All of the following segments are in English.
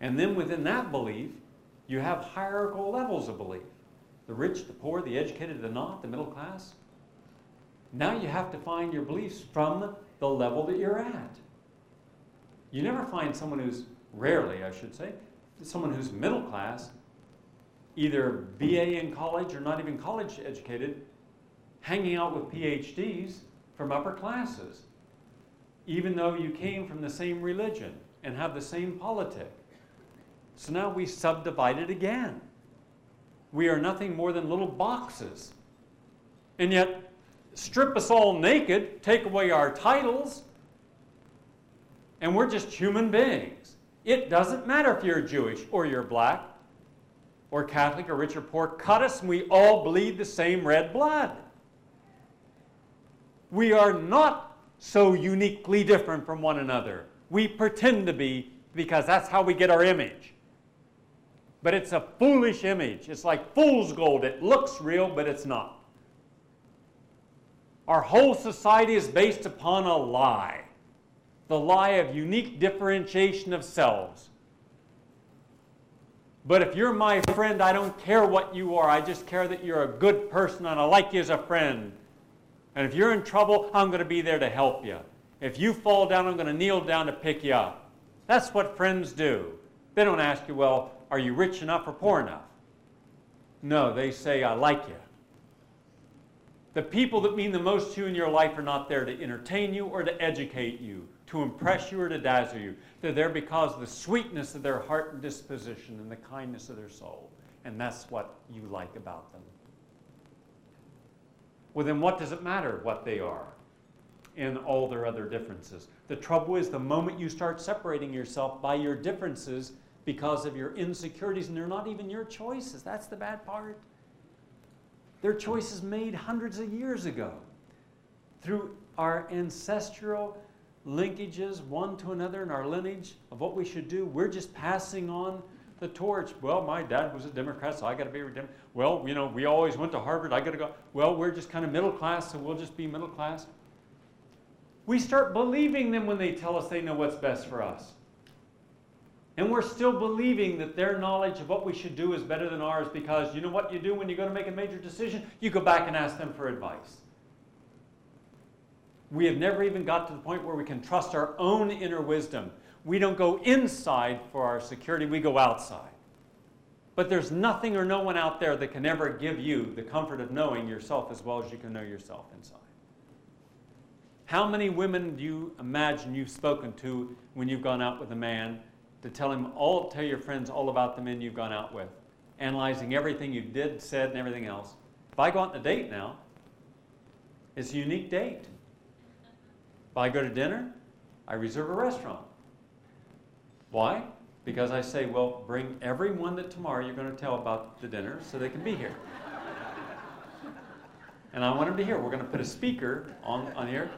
And then within that belief, you have hierarchical levels of belief. The rich, the poor, the educated, the not, the middle class. Now you have to find your beliefs from the level that you're at. You never find someone who's, rarely I should say, someone who's middle class, either BA in college or not even college educated, hanging out with PhDs from upper classes, even though you came from the same religion and have the same politic. So now we subdivide it again. We are nothing more than little boxes. And yet, strip us all naked, take away our titles, and we're just human beings. It doesn't matter if you're Jewish or you're black or Catholic or rich or poor. Cut us and we all bleed the same red blood. We are not so uniquely different from one another. We pretend to be because that's how we get our image. But it's a foolish image. It's like fool's gold. It looks real, but it's not. Our whole society is based upon a lie. The lie of unique differentiation of selves. But if you're my friend, I don't care what you are. I just care that you're a good person and I like you as a friend. And if you're in trouble, I'm going to be there to help you. If you fall down, I'm going to kneel down to pick you up. That's what friends do. They don't ask you, well, are you rich enough or poor enough? No, they say, I like you. The people that mean the most to you in your life are not there to entertain you or to educate you, to impress you or to dazzle you. They're there because of the sweetness of their heart and disposition and the kindness of their soul. And that's what you like about them. Well, then what does it matter what they are in all their other differences? The trouble is the moment you start separating yourself by your differences because of your insecurities, and they're not even your choices. That's the bad part. They're choices made hundreds of years ago through our ancestral linkages one to another in our lineage of what we should do. We're just passing on the torch. Well, my dad was a Democrat, so I got to be a Democrat. Well, you know, we always went to Harvard. I got to go. Well, we're just kind of middle class, so we'll just be middle class. We start believing them when they tell us they know what's best for us. And we're still believing that their knowledge of what we should do is better than ours because you know what you do when you go to make a major decision? You go back and ask them for advice. We have never even got to the point where we can trust our own inner wisdom. We don't go inside for our security, we go outside. But there's nothing or no one out there that can ever give you the comfort of knowing yourself as well as you can know yourself inside. How many women do you imagine you've spoken to when you've gone out with a man to tell your friends all about the men you've gone out with, analyzing everything you did, said, and everything else? If I go out on a date now, it's a unique date. If I go to dinner, I reserve a restaurant. Why? Because I say, well, bring everyone that tomorrow you're going to tell about the dinner so they can be here. And I want them to hear. We're going to put a speaker on here.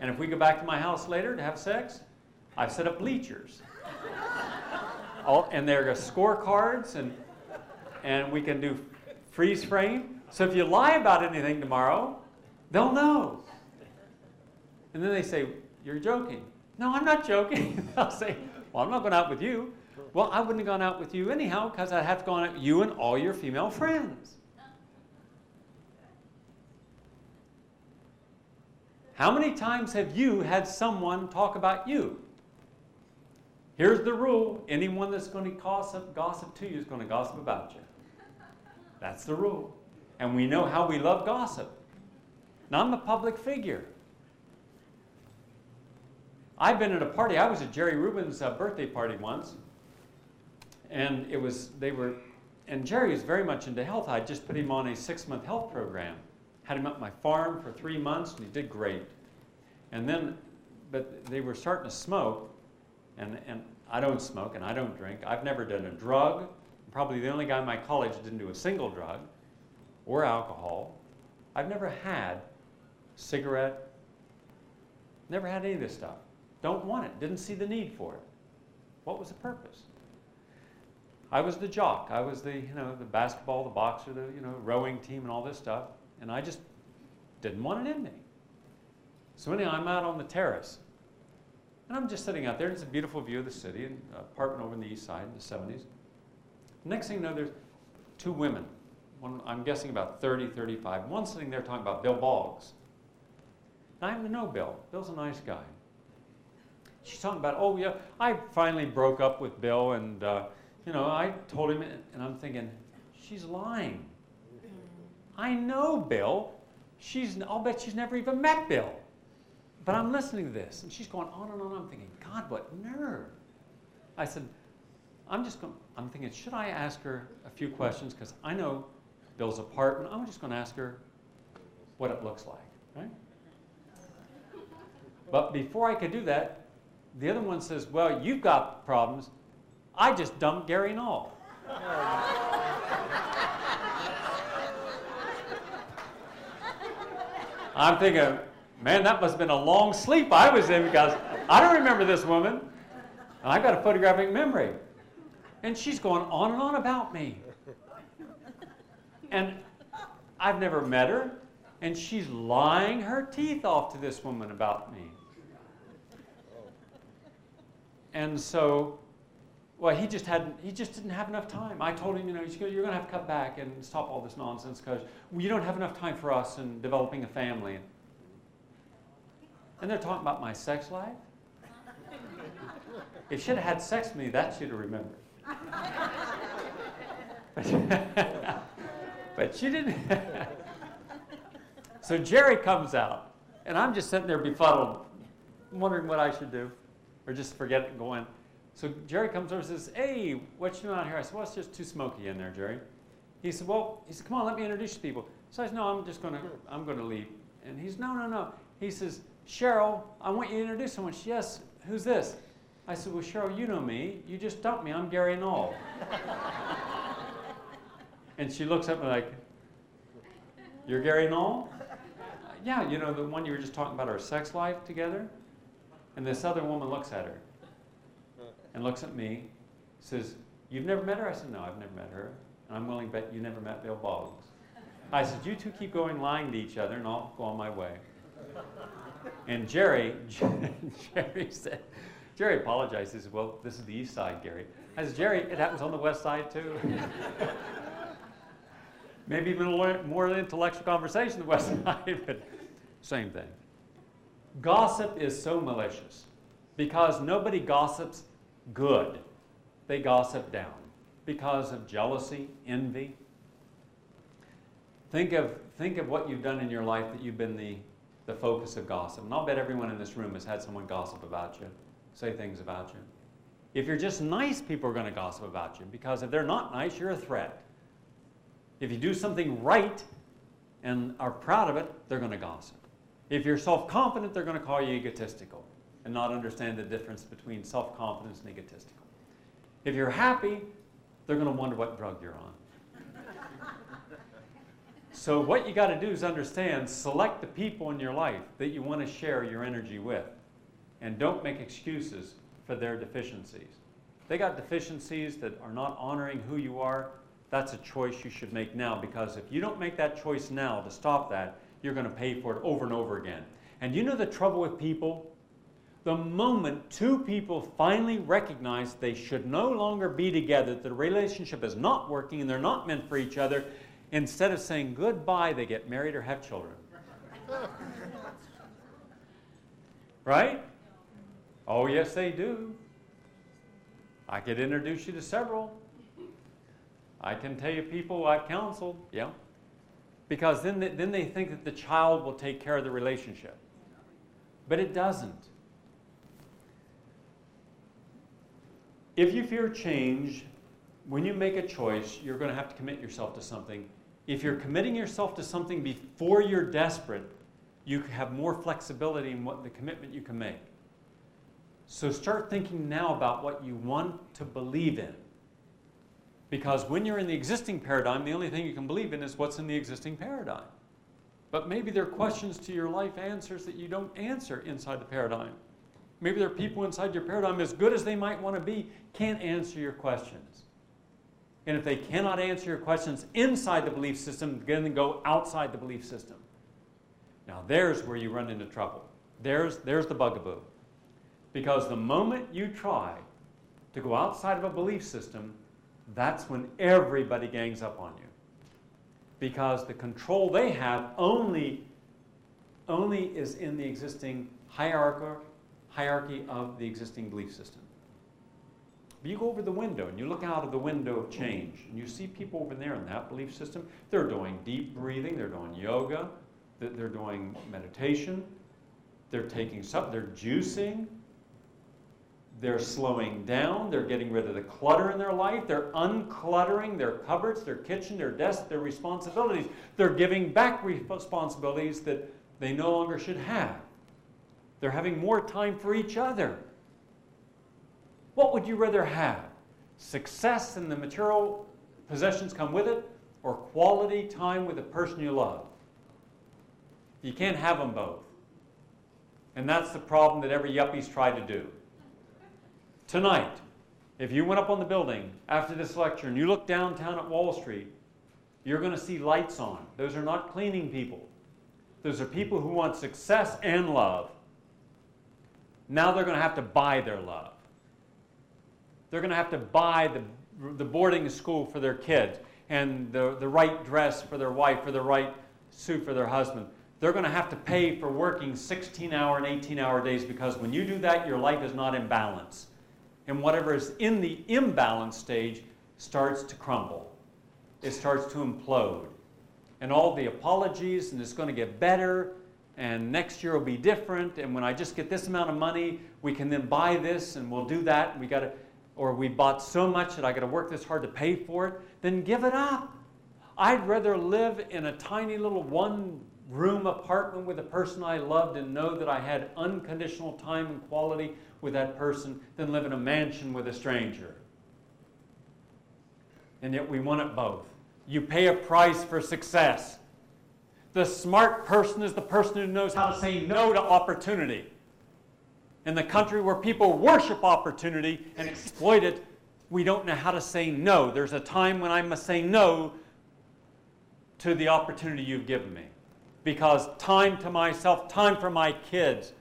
And if we go back to my house later to have sex, I've set up bleachers. And there are scorecards, and we can do freeze frame. So if you lie about anything tomorrow, they'll know. And then they say, you're joking. No, I'm not joking. They'll say, well, I'm not going out with you. Well, I wouldn't have gone out with you anyhow because I'd have to go out with you and all your female friends. How many times have you had someone talk about you? Here's the rule. Anyone that's going to gossip to you is going to gossip about you. That's the rule. And we know how we love gossip. Now, I'm a public figure. I've been at a party. I was at Jerry Rubin's birthday party once. And Jerry was very much into health. I just put him on a 6-month health program. Had him at my farm for 3 months, and he did great. And then, but they were starting to smoke. And I don't smoke and I don't drink. I've never done a drug. I'm probably the only guy in my college that didn't do a single drug or alcohol. I've never had cigarette, never had any of this stuff. Don't want it, didn't see the need for it. What was the purpose? I was the jock. I was the basketball, the boxer, the rowing team and all this stuff. And I just didn't want it in me. So anyhow, I'm out on the terrace. And I'm just sitting out there, and it's a beautiful view of the city, an apartment over in the east side in the 70s. Next thing you know, there's two women, one, I'm guessing about 30, 35, one sitting there talking about Bill Boggs. And I know Bill. Bill's a nice guy. She's talking about, oh, yeah, I finally broke up with Bill, and, you know, I told him, and I'm thinking, she's lying. I know Bill. I'll bet she's never even met Bill. But I'm listening to this, and she's going on and on. I'm thinking, God, what nerve. I said, I'm thinking, should I ask her a few questions? Because I know Bill's apartment. I'm just going to ask her what it looks like, right? But before I could do that, the other one says, well, you've got problems. I just dumped Gary Null. I'm thinking, man, that must have been a long sleep I was in, because I don't remember this woman. And I've got a photographic memory. And she's going on and on about me. And I've never met her. And she's lying her teeth off to this woman about me. And so, well, he just didn't have enough time. I told him, you know, you're going to have to cut back and stop all this nonsense, because you don't have enough time for us in developing a family. And they're talking about my sex life. If she'd have had sex with me, that she'd have remembered. But she didn't. So Jerry comes out, and I'm just sitting there befuddled, wondering what I should do, or just forget it and go in. So Jerry comes over and says, hey, what you doing out here? I said, well, it's just too smoky in there, Jerry. He said, come on, let me introduce you to people. So I said, no, I'm going to leave. And he said, no. He says, Cheryl, I want you to introduce someone. She says, yes, who's this? I said, well, Cheryl, you know me. You just dumped me. I'm Gary Knoll. And she looks up and like, you're Gary Knoll? Yeah, you know, the one you were just talking about our sex life together? And this other woman looks at her and looks at me, says, you've never met her? I said, no, I've never met her. And I'm willing to bet you never met Bill Boggs. I said, you two keep going lying to each other, and I'll go on my way. And Jerry apologized. He said, well, this is the east side, Gary. I said, Jerry, it happens on the west side, too. Maybe even a more intellectual conversation on the west side, but same thing. Gossip is so malicious because nobody gossips good. They gossip down because of jealousy, envy. Think of what you've done in your life that you've been the focus of gossip. And I'll bet everyone in this room has had someone gossip about you, say things about you. If you're just nice, people are going to gossip about you, because if they're not nice, you're a threat. If you do something right and are proud of it, they're going to gossip. If you're self-confident, they're going to call you egotistical and not understand the difference between self-confidence and egotistical. If you're happy, they're going to wonder what drug you're on. So what you got to do is understand, select the people in your life that you want to share your energy with, and don't make excuses for their deficiencies. If they got deficiencies that are not honoring who you are, that's a choice you should make now, because if you don't make that choice now to stop that, you're going to pay for it over and over again. And you know the trouble with people? The moment two people finally recognize they should no longer be together, the relationship is not working and they're not meant for each other, instead of saying goodbye, they get married or have children. Right? Oh, yes, they do. I could introduce you to several. I can tell you people I've counseled, yeah. Because then they think that the child will take care of the relationship. But it doesn't. If you fear change, when you make a choice, you're going to have to commit yourself to something. If you're committing yourself to something before you're desperate, you have more flexibility in what the commitment you can make. So start thinking now about what you want to believe in. Because when you're in the existing paradigm, the only thing you can believe in is what's in the existing paradigm. But maybe there are questions to your life, answers that you don't answer inside the paradigm. Maybe there are people inside your paradigm, as good as they might want to be, can't answer your questions. And if they cannot answer your questions inside the belief system, then they go outside the belief system. Now there's where you run into trouble. There's the bugaboo. Because the moment you try to go outside of a belief system, that's when everybody gangs up on you. Because the control they have only is in the existing hierarchy of the existing belief system. But you go over the window and you look out of the window of change and you see people over there in that belief system. They're doing deep breathing, they're doing yoga, they're doing meditation, they're taking something, they're juicing, they're slowing down, they're getting rid of the clutter in their life, they're uncluttering their cupboards, their kitchen, their desk, their responsibilities. They're giving back responsibilities that they no longer should have. They're having more time for each other. What would you rather have? Success and the material possessions come with it, or quality time with the person you love? You can't have them both. And that's the problem that every yuppie's tried to do. Tonight, if you went up on the building after this lecture and you look downtown at Wall Street, you're going to see lights on. Those are not cleaning people. Those are people who want success and love. Now they're going to have to buy their love. They're going to have to buy the boarding school for their kids and the right dress for their wife, or the right suit for their husband. They're going to have to pay for working 16-hour and 18-hour days, because when you do that, your life is not in balance. And whatever is in the imbalance stage starts to crumble. It starts to implode. And all the apologies, and it's going to get better, and next year will be different, and when I just get this amount of money, we can then buy this, and we'll do that, and we got to, or we bought so much that I got to work this hard to pay for it. Then give it up. I'd rather live in a tiny little one-room apartment with a person I loved and know that I had unconditional time and quality with that person than live in a mansion with a stranger. And yet we want it both. You pay a price for success. The smart person is the person who knows how to say no to opportunity. In the country where people worship opportunity and exploit it, we don't know how to say no. There's a time when I must say no to the opportunity you've given me. Because time to myself, time for my kids,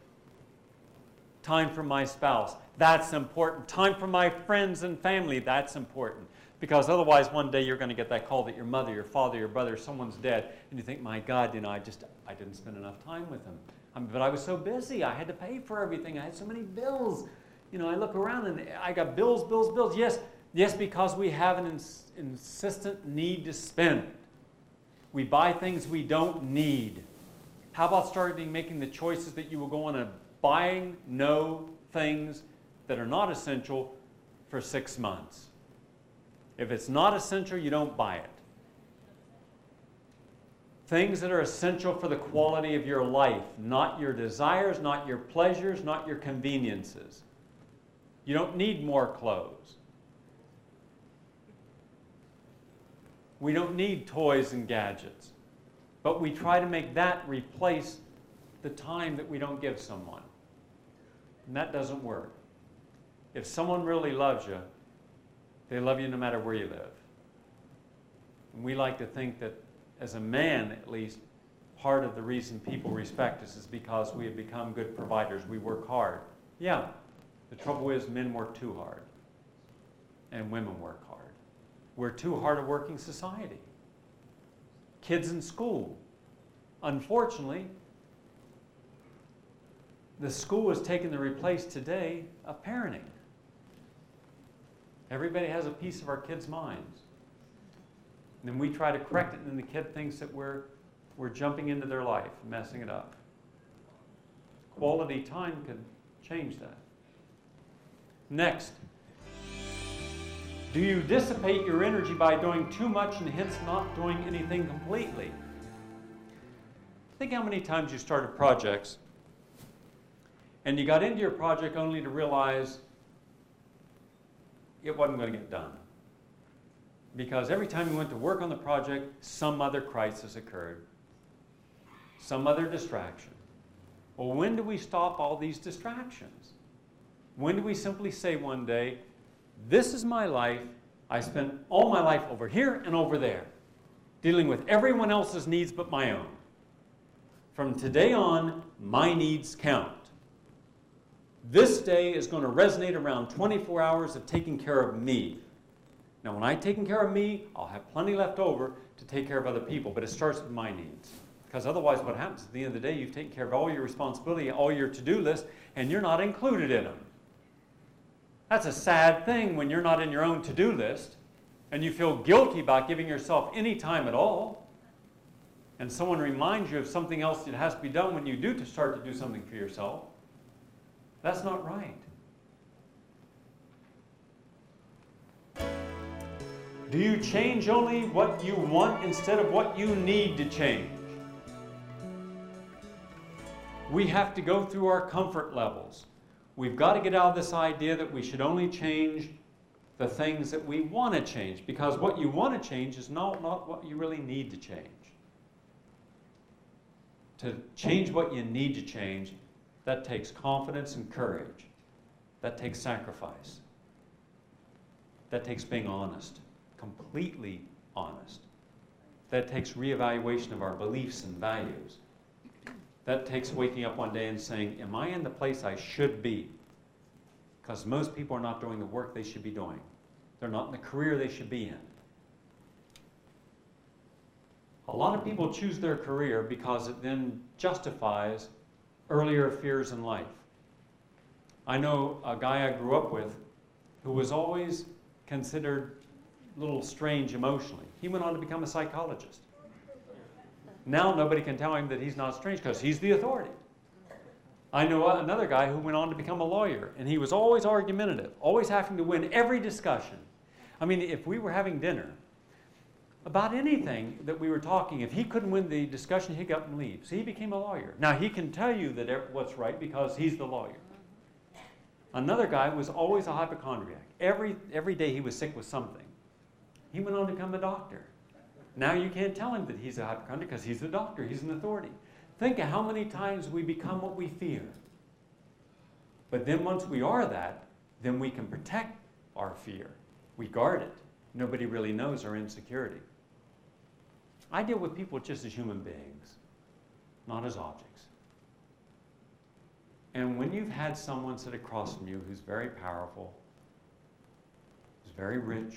time for my spouse, that's important. Time for my friends and family, that's important. Because otherwise, one day you're going to get that call that your mother, your father, your brother, someone's dead, and you think, my God, I didn't spend enough time with them. But I was so busy. I had to pay for everything. I had so many bills. I look around and I got bills. Yes, because we have an insistent need to spend. We buy things we don't need. How about starting making the choices that you will go on a buying no things that are not essential for 6 months? If it's not essential, you don't buy it. Things that are essential for the quality of your life, not your desires, not your pleasures, not your conveniences. You don't need more clothes. We don't need toys and gadgets. But we try to make that replace the time that we don't give someone. And that doesn't work. If someone really loves you, they love you no matter where you live. And we like to think that, as a man at least, part of the reason people respect us is because we have become good providers. We work hard. Yeah, the trouble is men work too hard. And women work hard. We're too hard a working society. Kids in school. Unfortunately, the school has taken the replace today of parenting. Everybody has a piece of our kids' minds. And then we try to correct it, and then the kid thinks that we're jumping into their life and messing it up. Quality time could change that. Next. Do you dissipate your energy by doing too much and hence not doing anything completely? Think how many times you started projects and you got into your project only to realize it wasn't going to get done. Because every time you went to work on the project, some other crisis occurred, some other distraction. Well, when do we stop all these distractions? When do we simply say one day, this is my life, I spent all my life over here and over there, dealing with everyone else's needs but my own. From today on, my needs count. This day is going to resonate around 24 hours of taking care of me. Now, when I've taken care of me, I'll have plenty left over to take care of other people, but it starts with my needs. Because otherwise what happens at the end of the day, you've taken care of all your responsibility, all your to-do list, and you're not included in them. That's a sad thing when you're not in your own to-do list and you feel guilty about giving yourself any time at all. And someone reminds you of something else that has to be done when you do to start to do something for yourself. That's not right. Do you change only what you want instead of what you need to change? We have to go through our comfort levels. We've got to get out of this idea that we should only change the things that we want to change, because what you want to change is not what you really need to change. To change what you need to change, that takes confidence and courage. That takes sacrifice. That takes being honest, completely honest. That takes reevaluation of our beliefs and values. That takes waking up one day and saying, am I in the place I should be? Because most people are not doing the work they should be doing. They're not in the career they should be in. A lot of people choose their career because it then justifies earlier fears in life. I know a guy I grew up with who was always considered a little strange emotionally. He went on to become a psychologist. Now nobody can tell him that he's not strange because he's the authority. I know another guy who went on to become a lawyer, and he was always argumentative, always having to win every discussion. I mean, if we were having dinner, about anything that we were talking, if he couldn't win the discussion, he'd get up and leave. So he became a lawyer. Now he can tell you that what's right because he's the lawyer. Another guy was always a hypochondriac. Every day he was sick with something. He went on to become a doctor. Now you can't tell him that he's a hypochondriac because he's the doctor, he's an authority. Think of how many times we become what we fear. But then once we are that, then we can protect our fear. We guard it. Nobody really knows our insecurity. I deal with people just as human beings, not as objects. And when you've had someone sit across from you who's very powerful, who's very rich,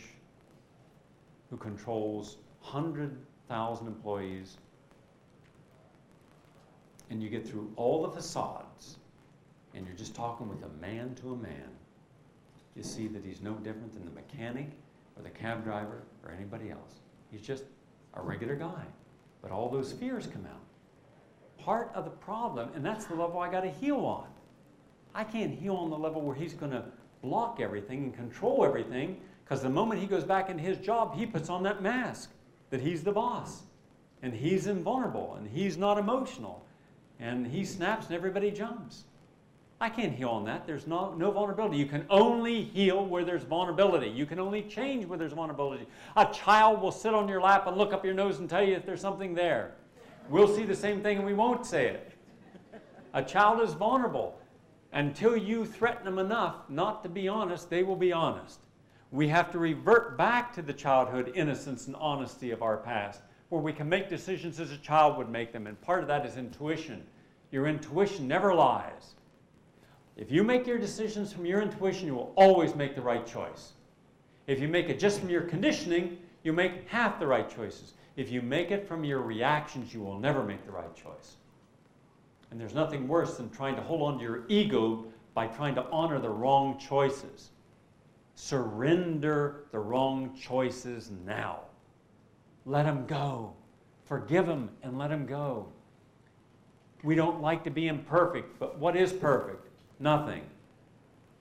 who controls 100,000 employees, and you get through all the facades and you're just talking with a man to a man, you see that he's no different than the mechanic or the cab driver or anybody else. He's just a regular guy, but all those fears come out. Part of the problem, and that's the level I got to heal on. I can't heal on the level where he's going to block everything and control everything, because the moment he goes back into his job, he puts on that mask that he's the boss, and he's invulnerable, and he's not emotional, and he snaps and everybody jumps. I can't heal on that. There's no vulnerability. You can only heal where there's vulnerability. You can only change where there's vulnerability. A child will sit on your lap and look up your nose and tell you if there's something there. We'll see the same thing and we won't say it. A child is vulnerable. Until you threaten them enough not to be honest, they will be honest. We have to revert back to the childhood innocence and honesty of our past, where we can make decisions as a child would make them, and part of that is intuition. Your intuition never lies. If you make your decisions from your intuition, you will always make the right choice. If you make it just from your conditioning, you make half the right choices. If you make it from your reactions, you will never make the right choice. And there's nothing worse than trying to hold on to your ego by trying to honor the wrong choices. Surrender the wrong choices now. Let them go. Forgive them and let them go. We don't like to be imperfect, but what is perfect? Nothing.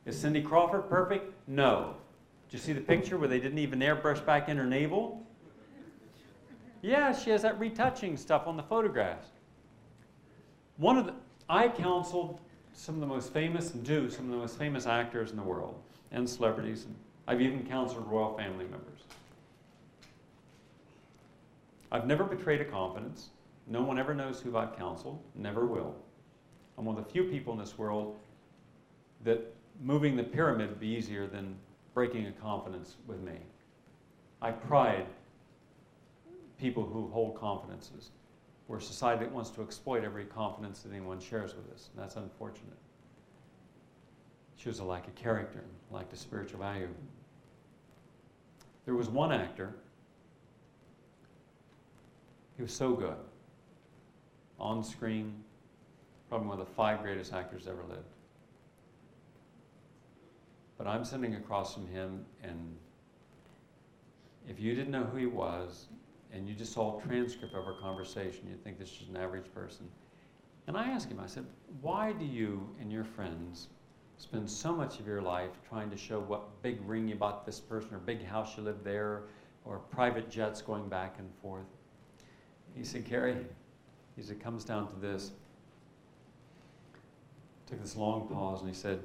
Is Cindy Crawford perfect? No. Did you see the picture where they didn't even airbrush back in her navel? Yeah, she has that retouching stuff on the photographs. I counseled some of the most famous and some of the most famous actors in the world, and celebrities. And I've even counseled royal family members. I've never betrayed a confidence. No one ever knows who I've counseled, never will. I'm one of the few people in this world that moving the pyramid would be easier than breaking a confidence with me. I pride people who hold confidences. We're a society that wants to exploit every confidence that anyone shares with us, and that's unfortunate. She was like a character, like the spiritual value. There was one actor. He was so good. On screen, probably one of the 5 greatest actors ever lived. But I'm sitting across from him, and if you didn't know who he was, and you just saw a transcript of our conversation, you'd think this is just an average person. And I asked him, I said, why do you and your friends spend so much of your life trying to show what big ring you bought this person, or big house you lived there, or private jets going back and forth? He said, Gary, he said, it comes down to this. Took this long pause, and he said,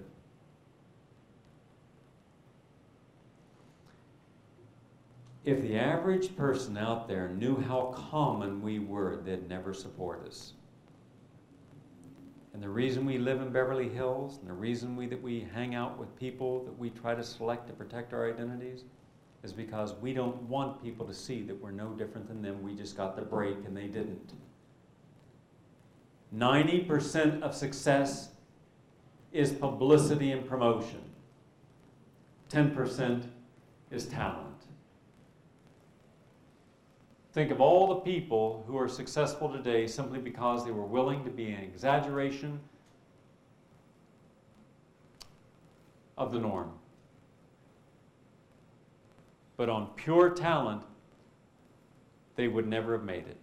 if the average person out there knew how common we were, they'd never support us. And the reason we live in Beverly Hills, and the reason that we hang out with people that we try to select to protect our identities, is because we don't want people to see that we're no different than them. We just got the break and they didn't. 90% of success is publicity and promotion. 10% is talent. Think of all the people who are successful today simply because they were willing to be an exaggeration of the norm. But on pure talent, they would never have made it.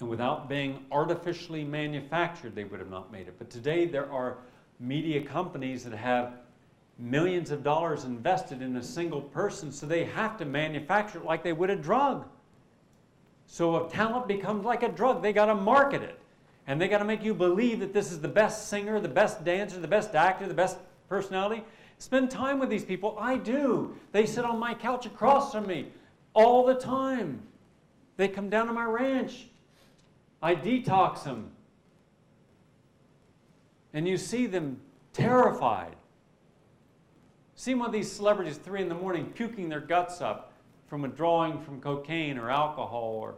And without being artificially manufactured, they would have not made it. But today there are media companies that have millions of dollars invested in a single person, so they have to manufacture it like they would a drug. So if talent becomes like a drug, they got to market it. And they got to make you believe that this is the best singer, the best dancer, the best actor, the best personality. Spend time with these people. I do. They sit on my couch across from me all the time. They come down to my ranch. I detox them. And you see them terrified. See one of these celebrities at 3 in the morning puking their guts up from withdrawing from cocaine or alcohol,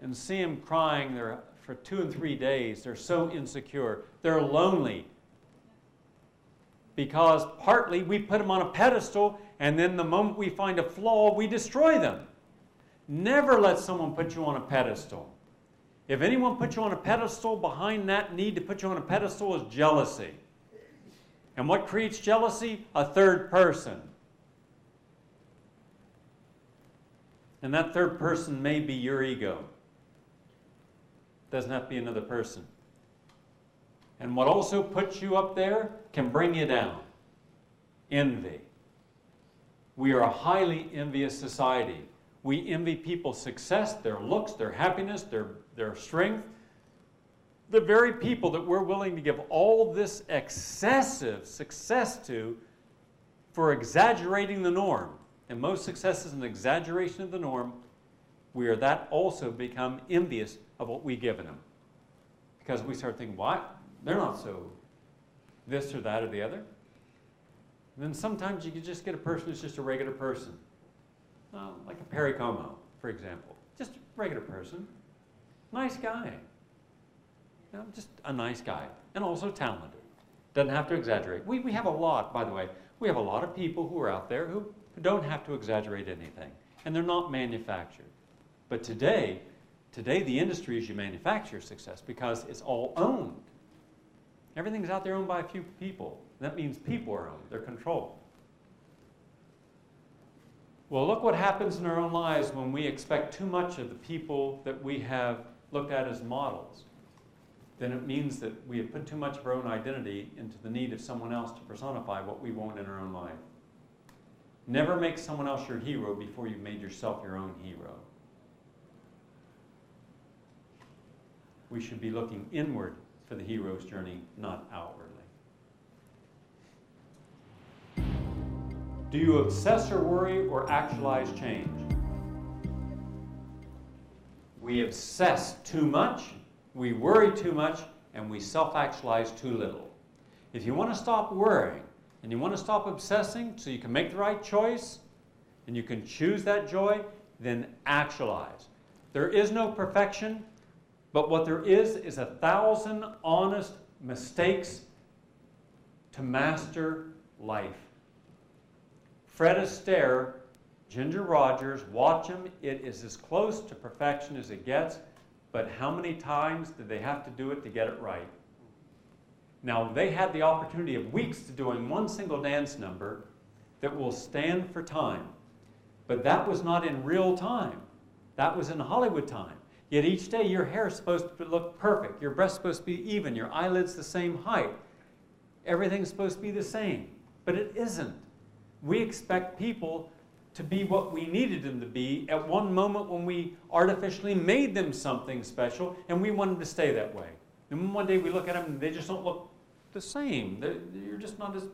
and see them crying there for 2 and 3 days. They're so insecure. They're lonely. Because partly we put them on a pedestal, and then the moment we find a flaw, we destroy them. Never let someone put you on a pedestal. If anyone puts you on a pedestal, behind that need to put you on a pedestal is jealousy. And what creates jealousy? A third person. And that third person may be your ego. Doesn't have to be another person. And what also puts you up there can bring you down. Envy. We are a highly envious society. We envy people's success, their looks, their happiness, their strength. The very people that we're willing to give all this excessive success to for exaggerating the norm. And most success is an exaggeration of the norm. We are that also become envious of what we've given them. Because we start thinking, why? They're not so this or that or the other. And then sometimes you can just get a person who's just a regular person. Like a Perry Como, for example. Just a regular person. Nice guy. You know, just a nice guy. And also talented. Doesn't have to exaggerate. We have a lot, by the way. We have a lot of people who are out there who don't have to exaggerate anything. And they're not manufactured. But today the industry is you manufacture success because it's all owned. Everything's out there owned by a few people. That means people are owned. They're controlled. Well, look what happens in our own lives when we expect too much of the people that we have looked at as models. Then it means that we have put too much of our own identity into the need of someone else to personify what we want in our own life. Never make someone else your hero before you've made yourself your own hero. We should be looking inward for the hero's journey, not outwardly. Do you obsess or worry or actualize change? We obsess too much, we worry too much, and we self-actualize too little. If you want to stop worrying, and you want to stop obsessing so you can make the right choice and you can choose that joy, then actualize. There is no perfection, but what there is a 1,000 honest mistakes to master life. Fred Astaire, Ginger Rogers, watch them. It is as close to perfection as it gets, but how many times did they have to do it to get it right? Now, they had the opportunity of weeks to doing one single dance number that will stand for time. But that was not in real time. That was in Hollywood time. Yet each day, your hair is supposed to look perfect. Your breasts supposed to be even. Your eyelids the same height. Everything's supposed to be the same. But it isn't. We expect people to be what we needed them to be at one moment when we artificially made them something special, and we want them to stay that way. And one day we look at them, and they just don't look the same. You're just not as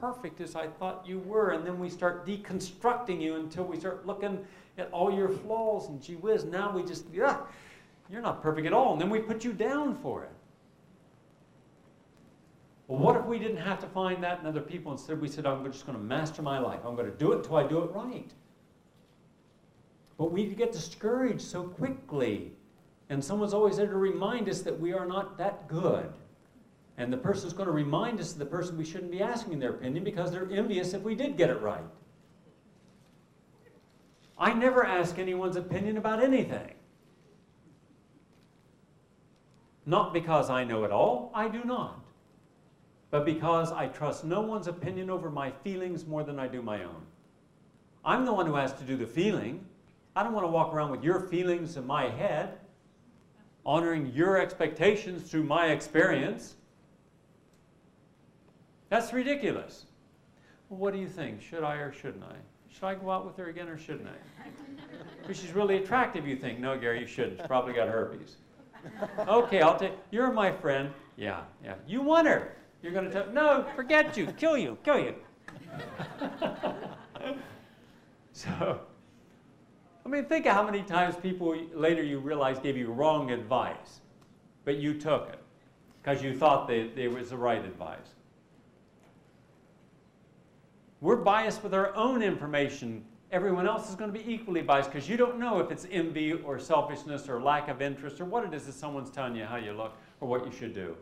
perfect as I thought you were. And then we start deconstructing you until we start looking at all your flaws, and gee whiz, now we just, you're not perfect at all. And then we put you down for it. Well, what if we didn't have to find that in other people? Instead, we said, I'm just going to master my life. I'm going to do it until I do it right. But we get discouraged so quickly. And someone's always there to remind us that we are not that good. And the person's going to remind us of the person we shouldn't be asking their opinion because they're envious if we did get it right. I never ask anyone's opinion about anything. Not because I know it all. I do not. But because I trust no one's opinion over my feelings more than I do my own. I'm the one who has to do the feeling. I don't want to walk around with your feelings in my head, honoring your expectations through my experience. That's ridiculous. Well, what do you think? Should I or shouldn't I? Should I go out with her again or shouldn't I? Because she's really attractive, you think. No, Gary, you shouldn't. She's probably got herpes. Okay, I'll take, you're my friend. Yeah. You want her. You're going to tell, no, forget you, kill you. So, I mean, think of how many times people later you realize gave you wrong advice, but you took it because you thought it was the right advice. We're biased with our own information. Everyone else is going to be equally biased because you don't know if it's envy or selfishness or lack of interest or what it is that someone's telling you how you look or what you should do.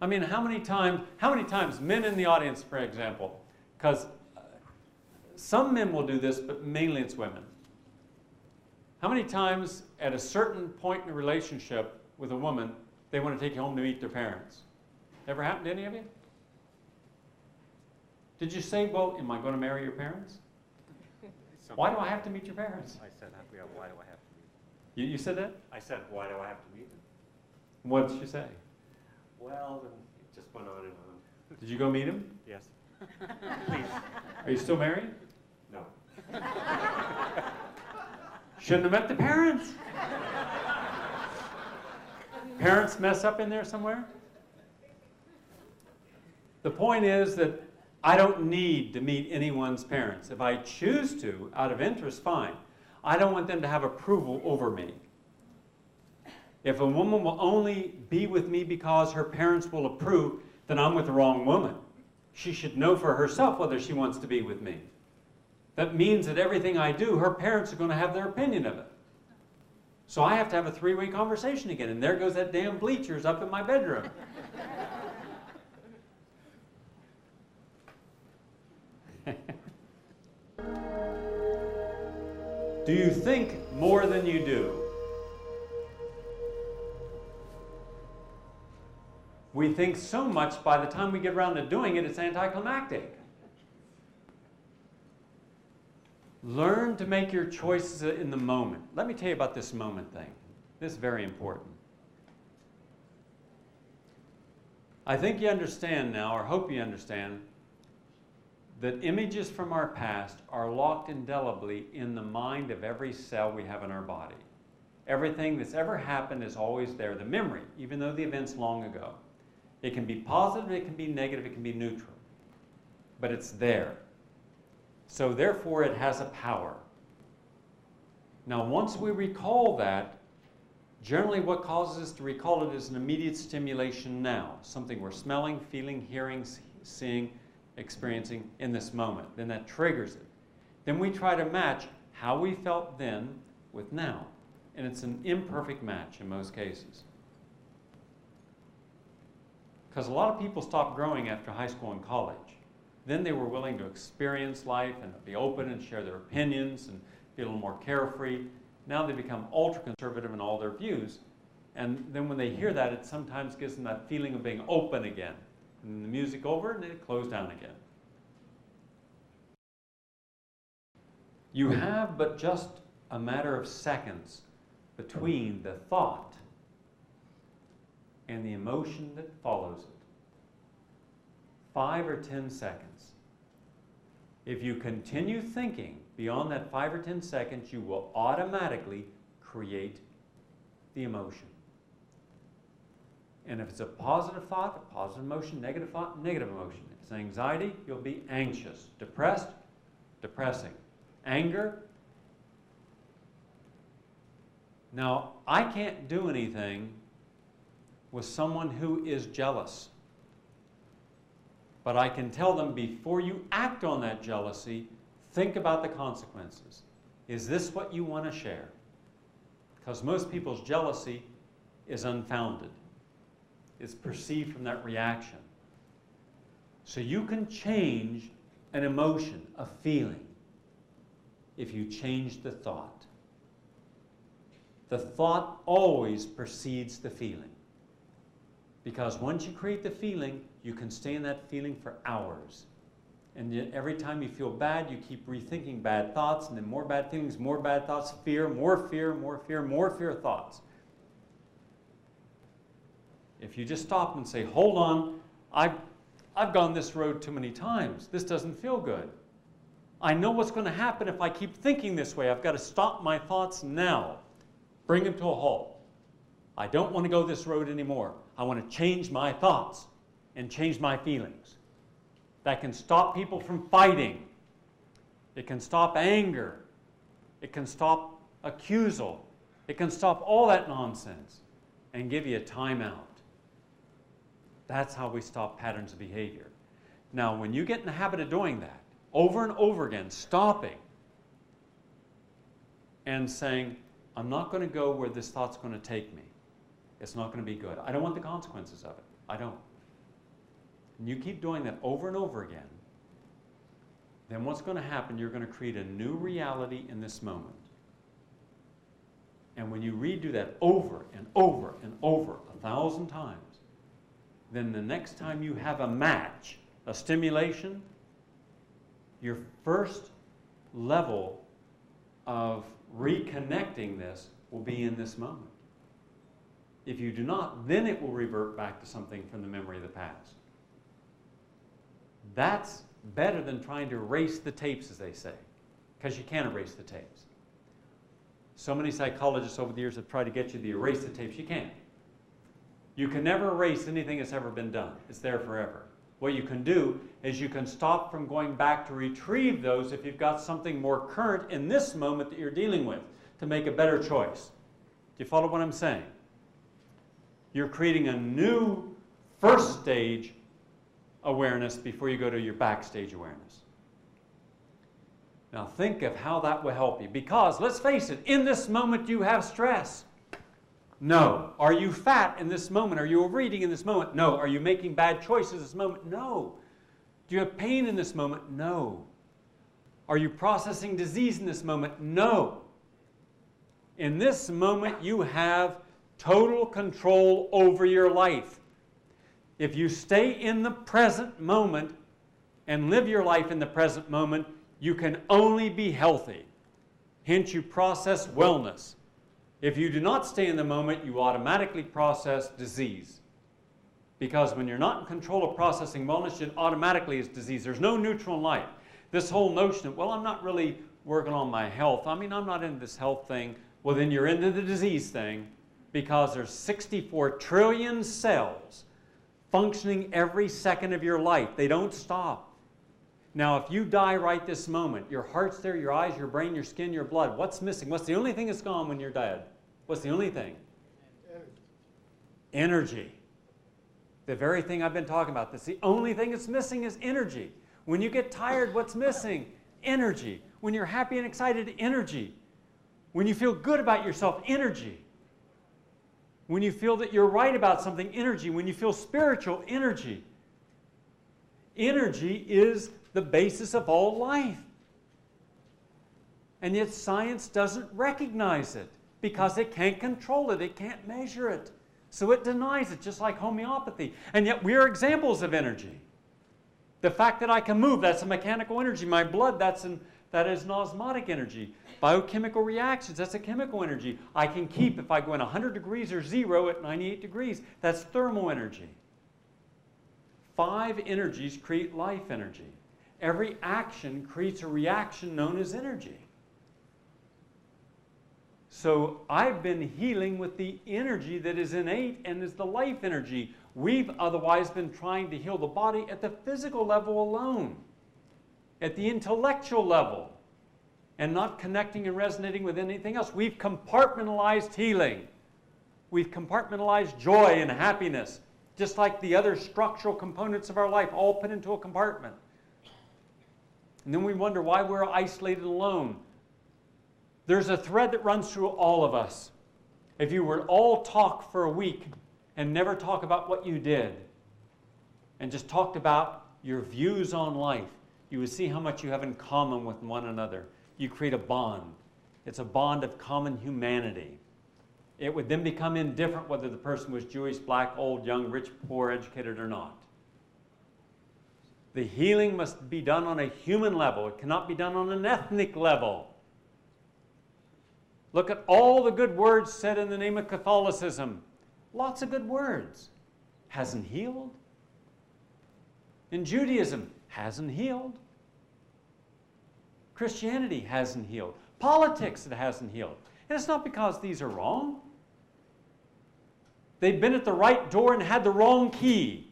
I mean, how many times men in the audience, for example, because some men will do this, but mainly it's women. How many times at a certain point in a relationship with a woman, they want to take you home to meet their parents? Ever happened to any of you? Did you say, well, am I going to marry your parents? Why do I have to meet your parents? I said, why do I have to meet them? You said that? I said, why do I have to meet them? What did you say? Well, and it just went on and on. Did you go meet him? Yes. Please. Are you still married? No. Shouldn't have met the parents. Parents mess up in there somewhere? The point is that I don't need to meet anyone's parents. If I choose to, out of interest, fine. I don't want them to have approval over me. If a woman will only be with me because her parents will approve, then I'm with the wrong woman. She should know for herself whether she wants to be with me. That means that everything I do, her parents are going to have their opinion of it. So I have to have a three-way conversation again, and there goes that damn bleachers up in my bedroom. Do you think more than you do? We think so much, by the time we get around to doing it, it's anticlimactic. Learn to make your choices in the moment. Let me tell you about this moment thing. This is very important. I think you understand now, or hope you understand, that images from our past are locked indelibly in the mind of every cell we have in our body. Everything that's ever happened is always there, the memory, even though the event's long ago. It can be positive, it can be negative, it can be neutral. But it's there. So therefore, it has a power. Now, once we recall that, generally what causes us to recall it is an immediate stimulation now, something we're smelling, feeling, hearing, seeing, experiencing in this moment. Then that triggers it. Then we try to match how we felt then with now. And it's an imperfect match in most cases. Because a lot of people stopped growing after high school and college. Then they were willing to experience life and be open and share their opinions and be a little more carefree. Now they become ultra-conservative in all their views. And then when they hear that, it sometimes gives them that feeling of being open again. And the music over, and they close down again. You have but just a matter of seconds between the thought and the emotion that follows it. 5 or 10 seconds. If you continue thinking beyond that 5 or 10 seconds, you will automatically create the emotion. And if it's a positive emotion, negative emotion. If it's anxiety, you'll be anxious. Depressed, depressing. Anger. Now, I can't do anything with someone who is jealous. But I can tell them, before you act on that jealousy, think about the consequences. Is this what you want to share? Because most people's jealousy is unfounded. It's perceived from that reaction. So you can change an emotion, a feeling, if you change the thought. The thought always precedes the feeling. Because once you create the feeling, you can stay in that feeling for hours. And yet every time you feel bad, you keep rethinking bad thoughts, and then more bad feelings, more bad thoughts, fear, more fear, more fear, more fear thoughts. If you just stop and say, hold on, I've gone this road too many times. This doesn't feel good. I know what's going to happen if I keep thinking this way. I've got to stop my thoughts now. Bring them to a halt. I don't want to go this road anymore. I want to change my thoughts and change my feelings. That can stop people from fighting. It can stop anger. It can stop accusal. It can stop all that nonsense and give you a timeout. That's how we stop patterns of behavior. Now, when you get in the habit of doing that, over and over again, stopping and saying, I'm not going to go where this thought's going to take me. It's not going to be good. I don't want the consequences of it. I don't. And you keep doing that over and over again, then what's going to happen? You're going to create a new reality in this moment. And when you redo that over and over and over 1,000 times, then the next time you have a match, a stimulation, your first level of reconnecting this will be in this moment. If you do not, then it will revert back to something from the memory of the past. That's better than trying to erase the tapes, as they say, because you can't erase the tapes. So many psychologists over the years have tried to get you to erase the tapes. You can't. You can never erase anything that's ever been done. It's there forever. What you can do is you can stop from going back to retrieve those if you've got something more current in this moment that you're dealing with to make a better choice. Do you follow what I'm saying? You're creating a new first stage awareness before you go to your backstage awareness. Now think of how that will help you, because let's face it, in this moment you have stress. No. Are you fat in this moment? Are you overeating in this moment? No. Are you making bad choices in this moment? No. Do you have pain in this moment? No. Are you processing disease in this moment? No. In this moment, you have total control over your life. If you stay in the present moment and live your life in the present moment, you can only be healthy. Hence, you process wellness. If you do not stay in the moment, you automatically process disease. Because when you're not in control of processing wellness, it automatically is disease. There's no neutral in life. This whole notion of, well, I'm not really working on my health. I mean, I'm not into this health thing. Well, then you're into the disease thing, because there's 64 trillion cells functioning every second of your life. They don't stop. Now, if you die right this moment, your heart's there, your eyes, your brain, your skin, your blood. What's missing? What's the only thing that's gone when you're dead? What's the only thing? Energy. The very thing I've been talking about. That's the only thing that's missing is energy. When you get tired, what's missing? Energy. When you're happy and excited, energy. When you feel good about yourself, energy. When you feel that you're right about something, energy. When you feel spiritual, energy. Energy is the basis of all life. And yet science doesn't recognize it because it can't control it. It can't measure it. So it denies it, just like homeopathy. And yet we are examples of energy. The fact that I can move, that's a mechanical energy. My blood, that is an osmotic energy. Biochemical reactions, that's a chemical energy. I can keep, if I go in 100 degrees or 0 at 98 degrees, that's thermal energy. 5 energies create life energy. Every action creates a reaction known as energy. So I've been healing with the energy that is innate and is the life energy. We've otherwise been trying to heal the body at the physical level alone, at the intellectual level, and not connecting and resonating with anything else. We've compartmentalized healing. We've compartmentalized joy and happiness, just like the other structural components of our life, all put into a compartment. And then we wonder why we're isolated and alone. There's a thread that runs through all of us. If you were all talk for a week and never talk about what you did, and just talked about your views on life, you would see how much you have in common with one another. You create a bond. It's a bond of common humanity. It would then become indifferent whether the person was Jewish, black, old, young, rich, poor, educated, or not. The healing must be done on a human level. It cannot be done on an ethnic level. Look at all the good words said in the name of Catholicism. Lots of good words. Hasn't healed. In Judaism, hasn't healed. Christianity hasn't healed. Politics, it hasn't healed. And it's not because these are wrong. They've been at the right door and had the wrong key,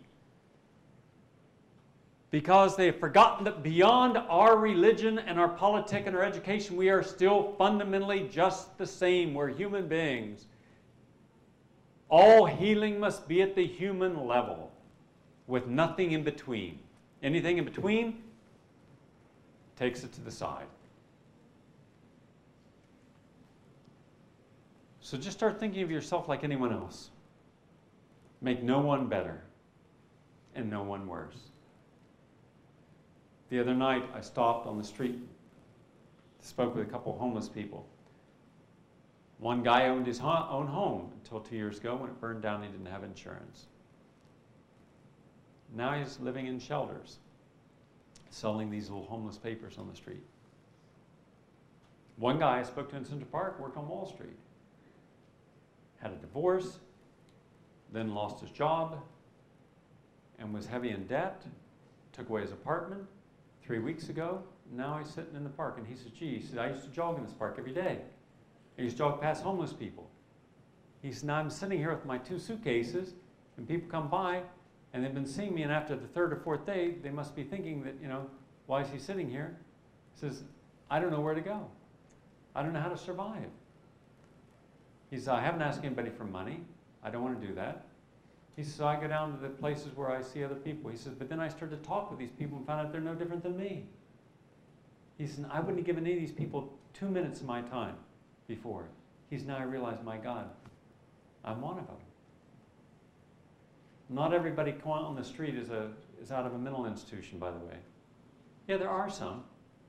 because they've forgotten that beyond our religion and our politic and our education, we are still fundamentally just the same. We're human beings. All healing must be at the human level, with nothing in between. Anything in between takes it to the side. So just start thinking of yourself like anyone else. Make no one better and no one worse. The other night, I stopped on the street, spoke with a couple homeless people. One guy owned his own home until 2 years ago. When it burned down, he didn't have insurance. Now he's living in shelters, selling these little homeless papers on the street. One guy I spoke to in Central Park worked on Wall Street. Had a divorce, then lost his job, and was heavy in debt. Took away his apartment 3 weeks ago. Now he's sitting in the park, and he says, gee, he said, I used to jog in this park every day. I used to jog past homeless people. He said, now I'm sitting here with my 2 suitcases, and people come by, and they've been seeing me, and after the 3rd or 4th day, they must be thinking that, why is he sitting here? He says, I don't know where to go. I don't know how to survive. He says, I haven't asked anybody for money. I don't want to do that. He says, I go down to the places where I see other people. He says, but then I started to talk with these people and found out they're no different than me. He says, I wouldn't have given any of these people 2 minutes of my time before. He says, now I realize, my God, I'm one of them. Not everybody on the street is out of a mental institution, by the way. Yeah, there are some.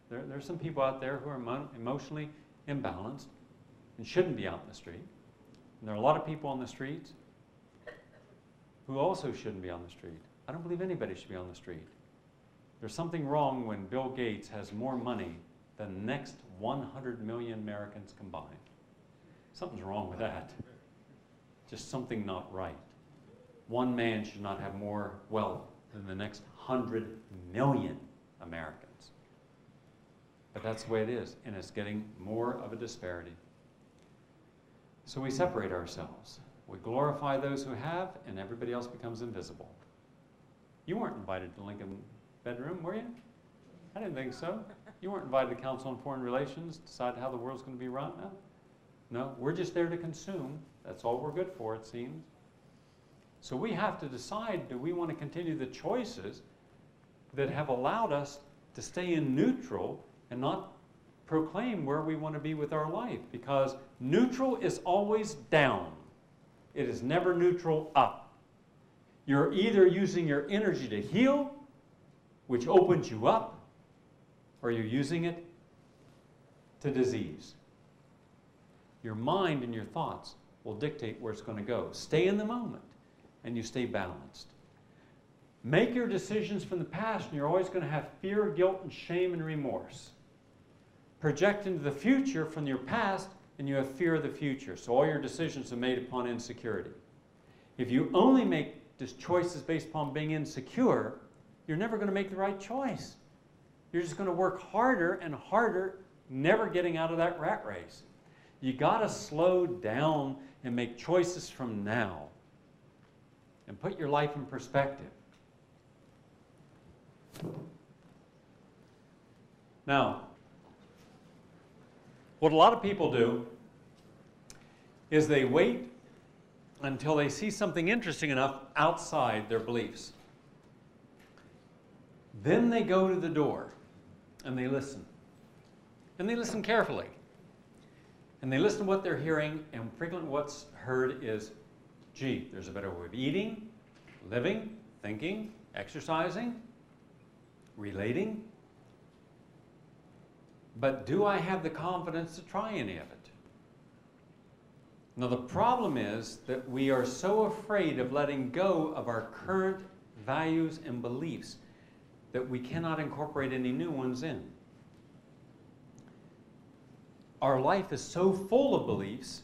There are some people out there who are emotionally imbalanced and shouldn't be out in the street. And there are a lot of people on the streets who also shouldn't be on the street. I don't believe anybody should be on the street. There's something wrong when Bill Gates has more money than the next 100 million Americans combined. Something's wrong with that. Just something not right. One man should not have more wealth than the next 100 million Americans. But that's the way it is, and it's getting more of a disparity. So we separate ourselves. We glorify those who have, and everybody else becomes invisible. You weren't invited to Lincoln Bedroom, were you? I didn't think so. You weren't invited to Council on Foreign Relations to decide how the world's going to be run? No, we're just there to consume. That's all we're good for, it seems. So we have to decide, do we want to continue the choices that have allowed us to stay in neutral and not proclaim where we want to be with our life? Because neutral is always down. It is never neutral up. You're either using your energy to heal, which opens you up, or you're using it to disease. Your mind and your thoughts will dictate where it's going to go. Stay in the moment, and you stay balanced. Make your decisions from the past, and you're always going to have fear, guilt, and shame, and remorse. Project into the future from your past, and you have fear of the future. So all your decisions are made upon insecurity. If you only make choices based upon being insecure, you're never going to make the right choice. You're just going to work harder and harder, never getting out of that rat race. You got to slow down and make choices from now and put your life in perspective. Now, what a lot of people do is they wait until they see something interesting enough outside their beliefs. Then they go to the door and they listen. And they listen carefully. And they listen to what they're hearing, and frequently what's heard is, gee, there's a better way of eating, living, thinking, exercising, relating. But do I have the confidence to try any of it? Now, the problem is that we are so afraid of letting go of our current values and beliefs that we cannot incorporate any new ones in. Our life is so full of beliefs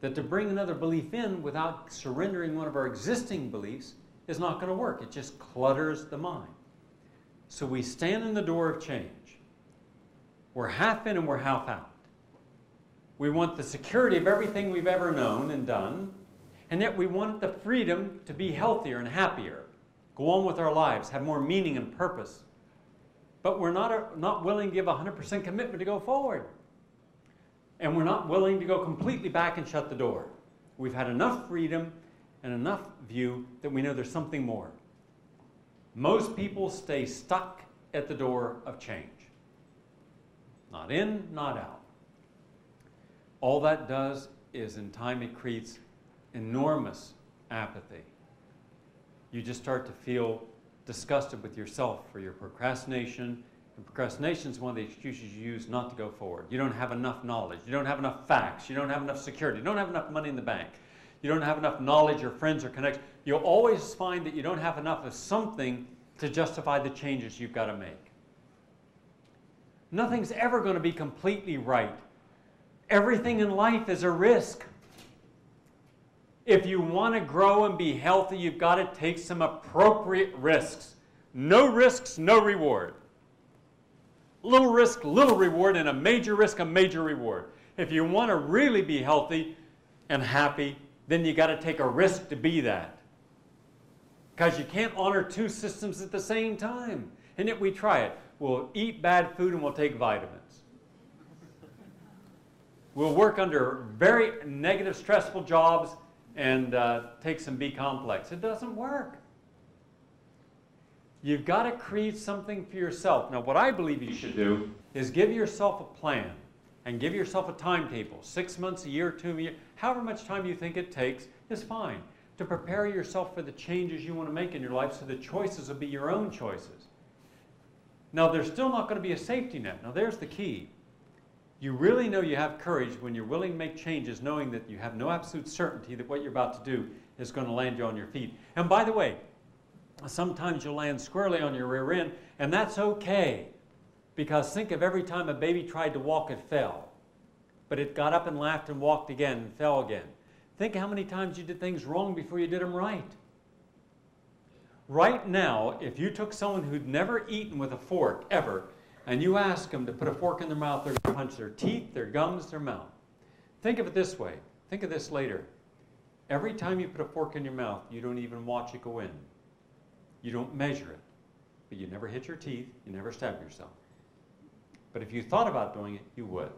that to bring another belief in without surrendering one of our existing beliefs is not going to work. It just clutters the mind. So we stand in the door of change. We're half in and we're half out. We want the security of everything we've ever known and done, and yet we want the freedom to be healthier and happier, go on with our lives, have more meaning and purpose. But we're not willing to give 100% commitment to go forward. And we're not willing to go completely back and shut the door. We've had enough freedom and enough view that we know there's something more. Most people stay stuck at the door of change. Not in, not out. All that does is, in time, it creates enormous apathy. You just start to feel disgusted with yourself for your procrastination. And procrastination is one of the excuses you use not to go forward. You don't have enough knowledge. You don't have enough facts. You don't have enough security. You don't have enough money in the bank. You don't have enough knowledge or friends or connections. You'll always find that you don't have enough of something to justify the changes you've got to make. Nothing's ever going to be completely right. Everything in life is a risk. If you want to grow and be healthy, you've got to take some appropriate risks. No risks, no reward. Little risk, little reward, and a major risk, a major reward. If you want to really be healthy and happy, then you got to take a risk to be that. Because you can't honor two systems at the same time. And yet we try it. We'll eat bad food and we'll take vitamins. We'll work under very negative, stressful jobs and take some B complex. It doesn't work. You've got to create something for yourself. Now, what I believe you should do is give yourself a plan and give yourself a timetable. 6 months, a year, 2 years, however much time you think it takes is fine to prepare yourself for the changes you want to make in your life so the choices will be your own choices. Now, there's still not going to be a safety net. Now, there's the key. You really know you have courage when you're willing to make changes, knowing that you have no absolute certainty that what you're about to do is going to land you on your feet. And by the way, sometimes you'll land squarely on your rear end, and that's okay. Because think of every time a baby tried to walk, it fell. But it got up and laughed and walked again and fell again. Think how many times you did things wrong before you did them right. Right now, if you took someone who'd never eaten with a fork, ever, and you ask them to put a fork in their mouth, they're going to punch their teeth, their gums, their mouth. Think of it this way. Think of this later. Every time you put a fork in your mouth, you don't even watch it go in. You don't measure it. But you never hit your teeth. You never stab yourself. But if you thought about doing it, you would.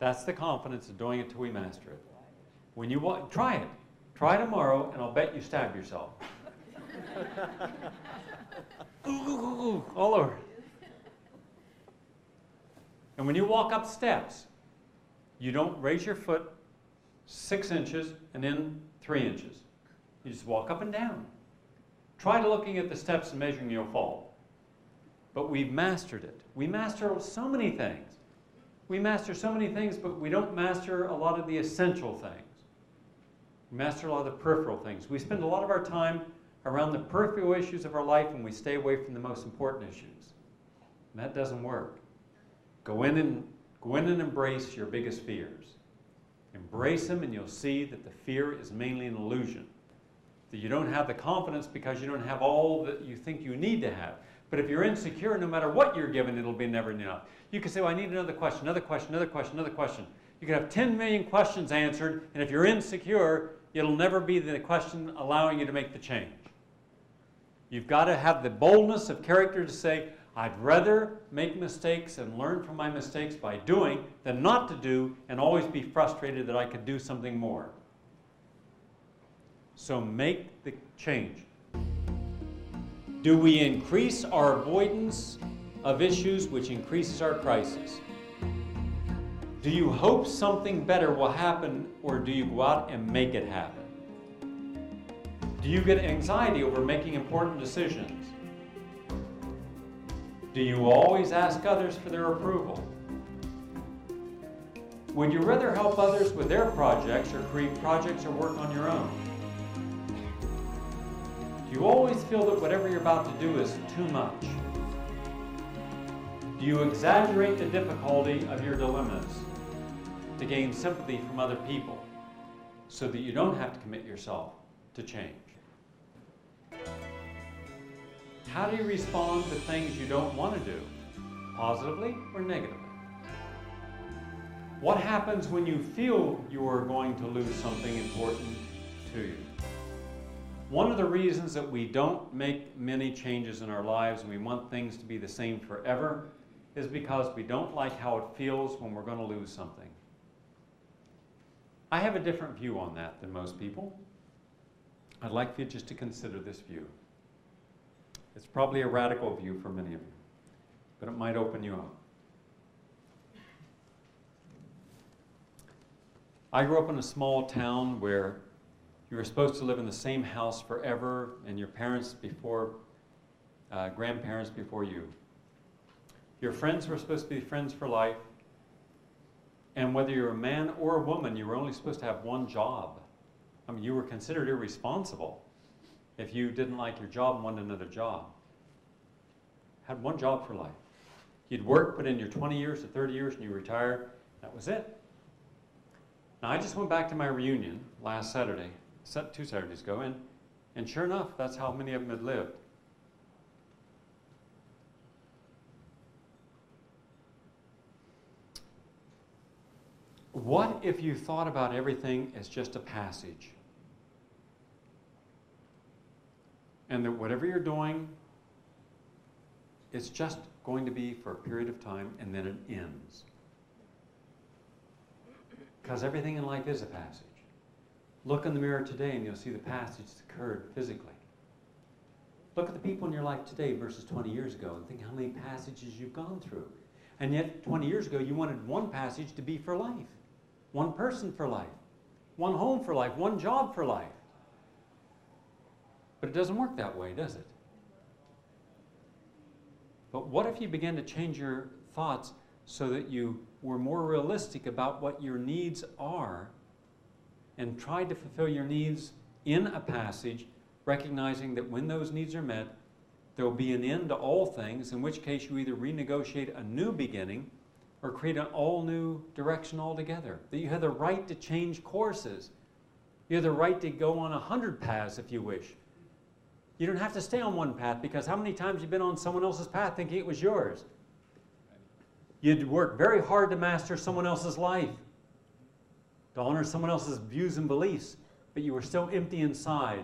That's the confidence of doing it till we master it. When you try it. Try tomorrow, and I'll bet you stab yourself. Ooh, ooh, ooh, all over. And when you walk up steps, you don't raise your foot, 6 inches, and then 3 inches. You just walk up and down. Try looking at the steps and measuring your fall. But we've mastered it. We master so many things. We master so many things, but we don't master a lot of the essential things. We master a lot of the peripheral things. We spend a lot of our time around the peripheral issues of our life, and we stay away from the most important issues. And that doesn't work. Go in and embrace your biggest fears. Embrace them, and you'll see that the fear is mainly an illusion. That you don't have the confidence because you don't have all that you think you need to have. But if you're insecure, no matter what you're given, it'll be never enough. You can say, well, I need another question, another question, another question, another question. You can have 10 million questions answered, and if you're insecure, it'll never be the question allowing you to make the change. You've got to have the boldness of character to say, I'd rather make mistakes and learn from my mistakes by doing than not to do and always be frustrated that I could do something more. So make the change. Do we increase our avoidance of issues, which increases our crisis? Do you hope something better will happen, or do you go out and make it happen? Do you get anxiety over making important decisions? Do you always ask others for their approval? Would you rather help others with their projects or create projects or work on your own? Do you always feel that whatever you're about to do is too much? Do you exaggerate the difficulty of your dilemmas to gain sympathy from other people so that you don't have to commit yourself to change? How do you respond to things you don't want to do, positively or negatively? What happens when you feel you are going to lose something important to you? One of the reasons that we don't make many changes in our lives and we want things to be the same forever is because we don't like how it feels when we're going to lose something. I have a different view on that than most people. I'd like for you just to consider this view. It's probably a radical view for many of you, but it might open you up. I grew up in a small town where you were supposed to live in the same house forever, and your parents before, grandparents before you. Your friends were supposed to be friends for life, and whether you're a man or a woman, you were only supposed to have one job. I mean, you were considered irresponsible if you didn't like your job and wanted another job. Had one job for life. You'd work, put in your 20 years or 30 years, and you retire. That was it. Now, I just went back to my reunion last Saturday, 2 Saturdays ago, and sure enough, that's how many of them had lived. What if you thought about everything as just a passage? And that whatever you're doing, it's just going to be for a period of time, and then it ends. Because everything in life is a passage. Look in the mirror today, and you'll see the passage that's occurred physically. Look at the people in your life today versus 20 years ago, and think how many passages you've gone through. And yet, 20 years ago, you wanted one passage to be for life. One person for life. One home for life. One job for life. But it doesn't work that way, does it? But what if you began to change your thoughts so that you were more realistic about what your needs are and tried to fulfill your needs in a passage, recognizing that when those needs are met, there will be an end to all things, in which case you either renegotiate a new beginning or create an all-new direction altogether. That you have the right to change courses. You have the right to go on 100 paths if you wish. You don't have to stay on one path, because how many times have you been on someone else's path thinking it was yours? You'd work very hard to master someone else's life, to honor someone else's views and beliefs, but you were still empty inside,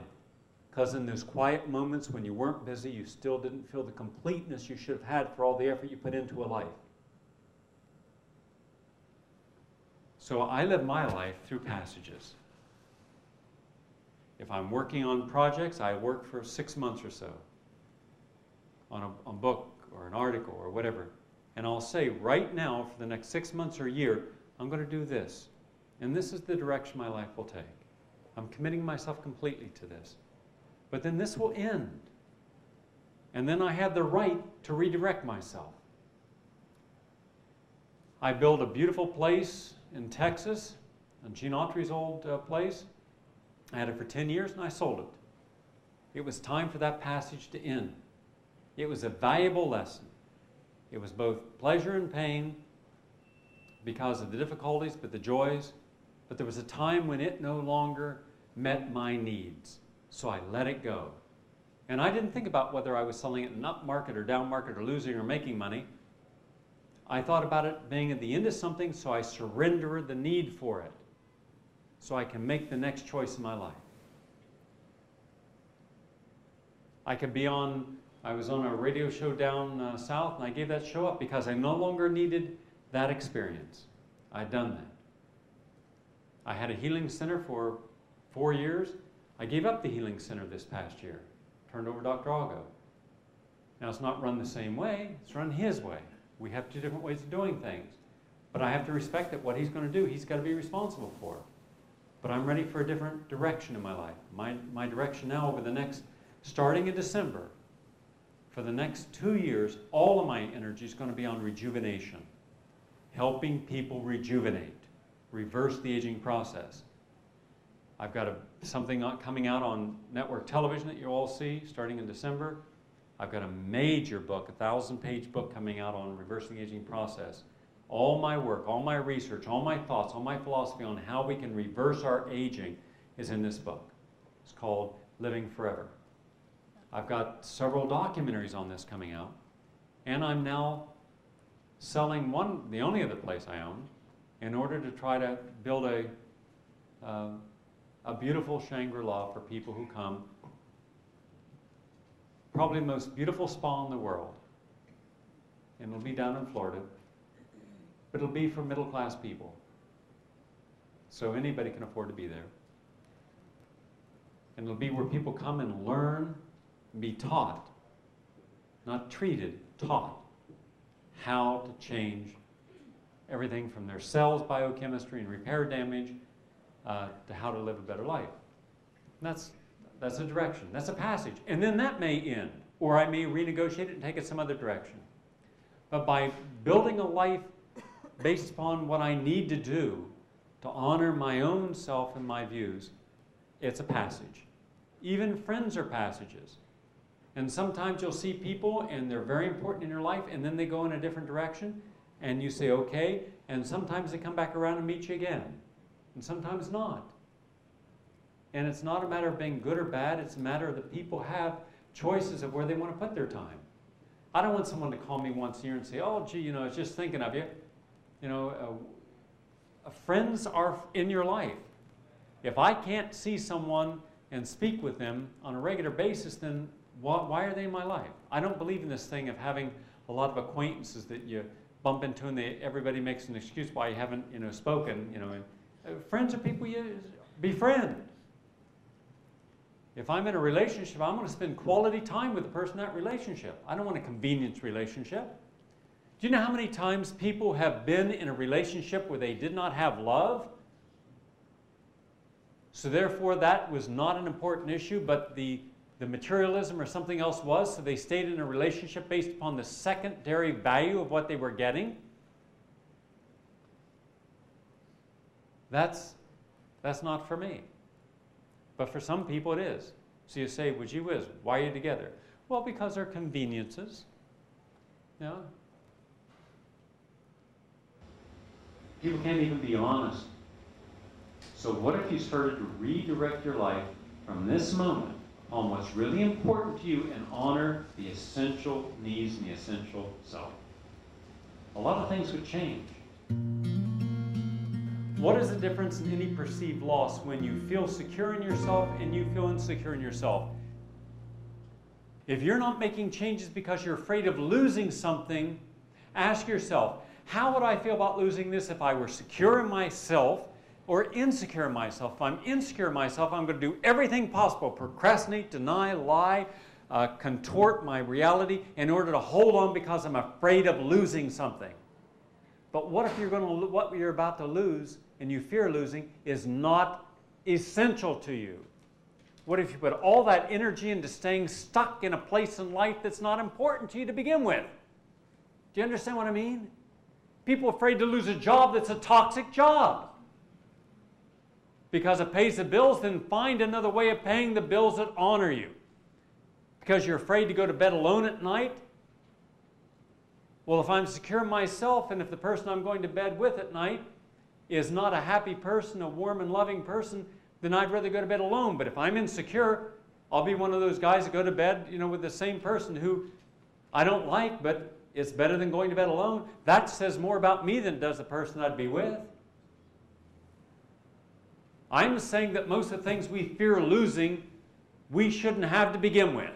because in those quiet moments when you weren't busy, you still didn't feel the completeness you should have had for all the effort you put into a life. So I live my life through passages. If I'm working on projects, I work for 6 months or so on a book or an article or whatever. And I'll say right now, for the next 6 months or a year, I'm going to do this. and this is the direction my life will take. I'm committing myself completely to this. But then this will end. And then I have the right to redirect myself. I built a beautiful place in Texas, in Gene Autry's old place. I had it for 10 years and I sold it. It was time for that passage to end. It was a valuable lesson. It was both pleasure and pain because of the difficulties, but the joys. But there was a time when it no longer met my needs. So I let it go. And I didn't think about whether I was selling it in an up market or down market or losing or making money. I thought about it being at the end of something, so I surrendered the need for it so I can make the next choice in my life. I was on a radio show down south, and I gave that show up because I no longer needed that experience. I'd done that. I had a healing center for 4 years. I gave up the healing center this past year. Turned over Dr. Argo. Now it's not run the same way, it's run his way. We have two different ways of doing things. But I have to respect that what he's going to do, he's got to be responsible for. But I'm ready for a different direction in my life. My direction now over the next, starting in December, for the next 2 years, all of my energy is going to be on rejuvenation. Helping people rejuvenate. Reverse the aging process. I've got something coming out on network television that you all see starting in December. I've got a major book, a 1,000-page book coming out on reversing the aging process. All my work, all my research, all my thoughts, all my philosophy on how we can reverse our aging is in this book. It's called Living Forever. I've got several documentaries on this coming out, and I'm now selling one, the only other place I own, in order to try to build a beautiful Shangri-La for people who come. Probably the most beautiful spa in the world. And it'll be down in Florida. But it'll be for middle-class people. So anybody can afford to be there. And it'll be where people come and learn, be taught, not treated, taught, how to change everything from their cells, biochemistry, and repair damage, to how to live a better life. And that's a direction. That's a passage. And then that may end, or I may renegotiate it and take it some other direction. But by building a life based upon what I need to do to honor my own self and my views, it's a passage. Even friends are passages. And sometimes you'll see people and they're very important in your life and then they go in a different direction and you say, okay, and sometimes they come back around and meet you again. And sometimes not. And it's not a matter of being good or bad, it's a matter that people have choices of where they want to put their time. I don't want someone to call me once a year and say, oh gee, you know, I was just thinking of you. You know, friends are in your life. If I can't see someone and speak with them on a regular basis, then why are they in my life? I don't believe in this thing of having a lot of acquaintances that you bump into and everybody makes an excuse why you haven't, you know, spoken. You know, friends are people you befriend. If I'm in a relationship, I'm going to spend quality time with the person in that relationship. I don't want a convenience relationship. Do you know how many times people have been in a relationship where they did not have love? So therefore, that was not an important issue, but the materialism or something else was, so they stayed in a relationship based upon the secondary value of what they were getting. That's not for me. But for some people it is. So you say, would you whiz, why are you together? Well, because they're conveniences. No? People can't even be honest. So what if you started to redirect your life from this moment on what's really important to you and honor the essential needs and the essential self? A lot of things would change. What is the difference in any perceived loss when you feel secure in yourself and you feel insecure in yourself? If you're not making changes because you're afraid of losing something, ask yourself, how would I feel about losing this if I were secure in myself or insecure in myself? If I'm insecure in myself, I'm going to do everything possible, procrastinate, deny, lie, contort my reality in order to hold on because I'm afraid of losing something. But what if you're about to lose and you fear losing is not essential to you. What if you put all that energy into staying stuck in a place in life that's not important to you to begin with? Do you understand what I mean? People are afraid to lose a job that's a toxic job. Because it pays the bills, then find another way of paying the bills that honor you. Because you're afraid to go to bed alone at night? Well, if I'm secure myself, and if the person I'm going to bed with at night is not a happy person, a warm and loving person, then I'd rather go to bed alone. But if I'm insecure, I'll be one of those guys that go to bed, you know, with the same person who I don't like, but it's better than going to bed alone. That says more about me than it does the person I'd be with. I'm saying that most of the things we fear losing, we shouldn't have to begin with.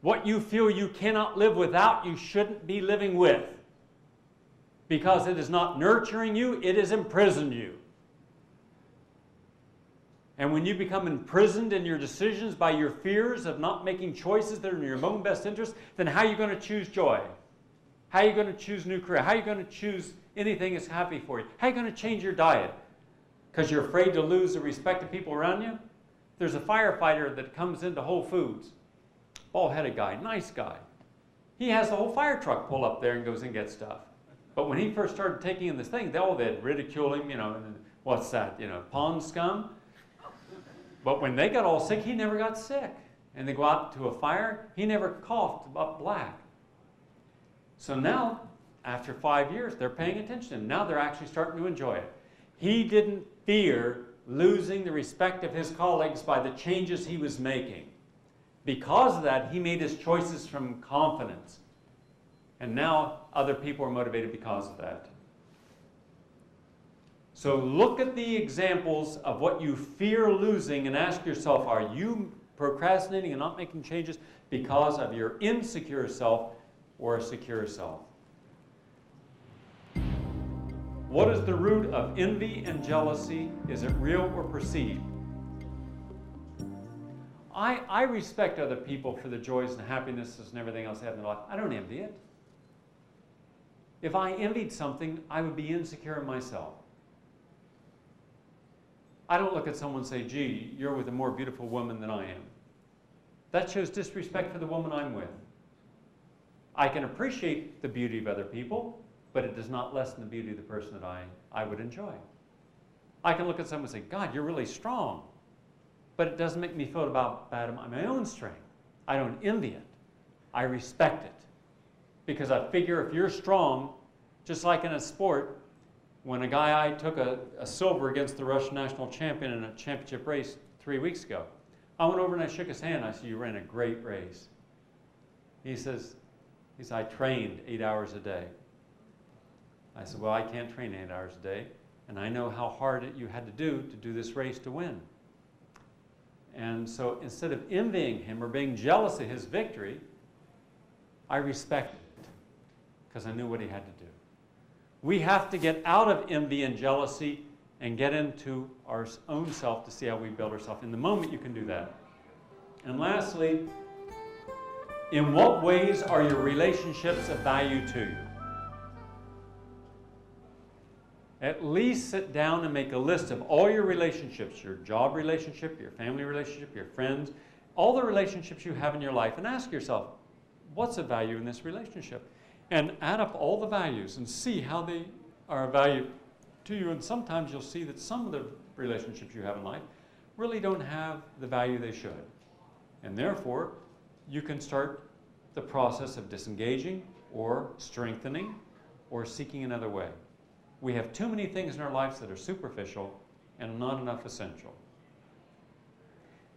What you feel you cannot live without, you shouldn't be living with. Because it is not nurturing you, it has imprisoned you. And when you become imprisoned in your decisions by your fears of not making choices that are in your own best interest, then how are you going to choose joy? How are you going to choose a new career? How are you going to choose anything that's happy for you? How are you going to change your diet? Because you're afraid to lose the respect of people around you? There's a firefighter that comes into Whole Foods. Bald-headed guy, nice guy. He has the whole fire truck pull up there and goes and gets stuff. But when he first started taking in this thing, they'd ridicule him, you know, and what's that, you know, pond scum? But when they got all sick, he never got sick. And they go out to a fire, he never coughed up black. So now, after 5 years, they're paying attention to him. Now they're actually starting to enjoy it. He didn't fear losing the respect of his colleagues by the changes he was making. Because of that, he made his choices from confidence. And now other people are motivated because of that. So look at the examples of what you fear losing and ask yourself, are you procrastinating and not making changes because of your insecure self or a secure self? What is the root of envy and jealousy? Is it real or perceived? I respect other people for the joys and happinesses and everything else they have in their life. I don't envy it. If I envied something, I would be insecure in myself. I don't look at someone and say, gee, you're with a more beautiful woman than I am. That shows disrespect for the woman I'm with. I can appreciate the beauty of other people, but it does not lessen the beauty of the person that I would enjoy. I can look at someone and say, God, you're really strong. But it doesn't make me feel bad about my own strength. I don't envy it. I respect it. Because I figure if you're strong, just like in a sport, when a guy took a silver against the Russian national champion in a championship race 3 weeks ago, I went over and I shook his hand. I said, you ran a great race. He said, I trained 8 hours a day. I said, well, I can't train 8 hours a day, and I know how hard you had to do this race to win. And so instead of envying him or being jealous of his victory, I respected it because I knew what he had to do. We have to get out of envy and jealousy and get into our own self to see how we build ourselves. In the moment, you can do that. And lastly, in what ways are your relationships of value to you? At least sit down and make a list of all your relationships, your job relationship, your family relationship, your friends, all the relationships you have in your life, and ask yourself, what's of value in this relationship? And add up all the values and see how they are of value to you. And sometimes you'll see that some of the relationships you have in life really don't have the value they should. And therefore, you can start the process of disengaging or strengthening or seeking another way. We have too many things in our lives that are superficial and not enough essential.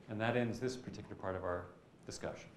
And that ends this particular part of our discussion.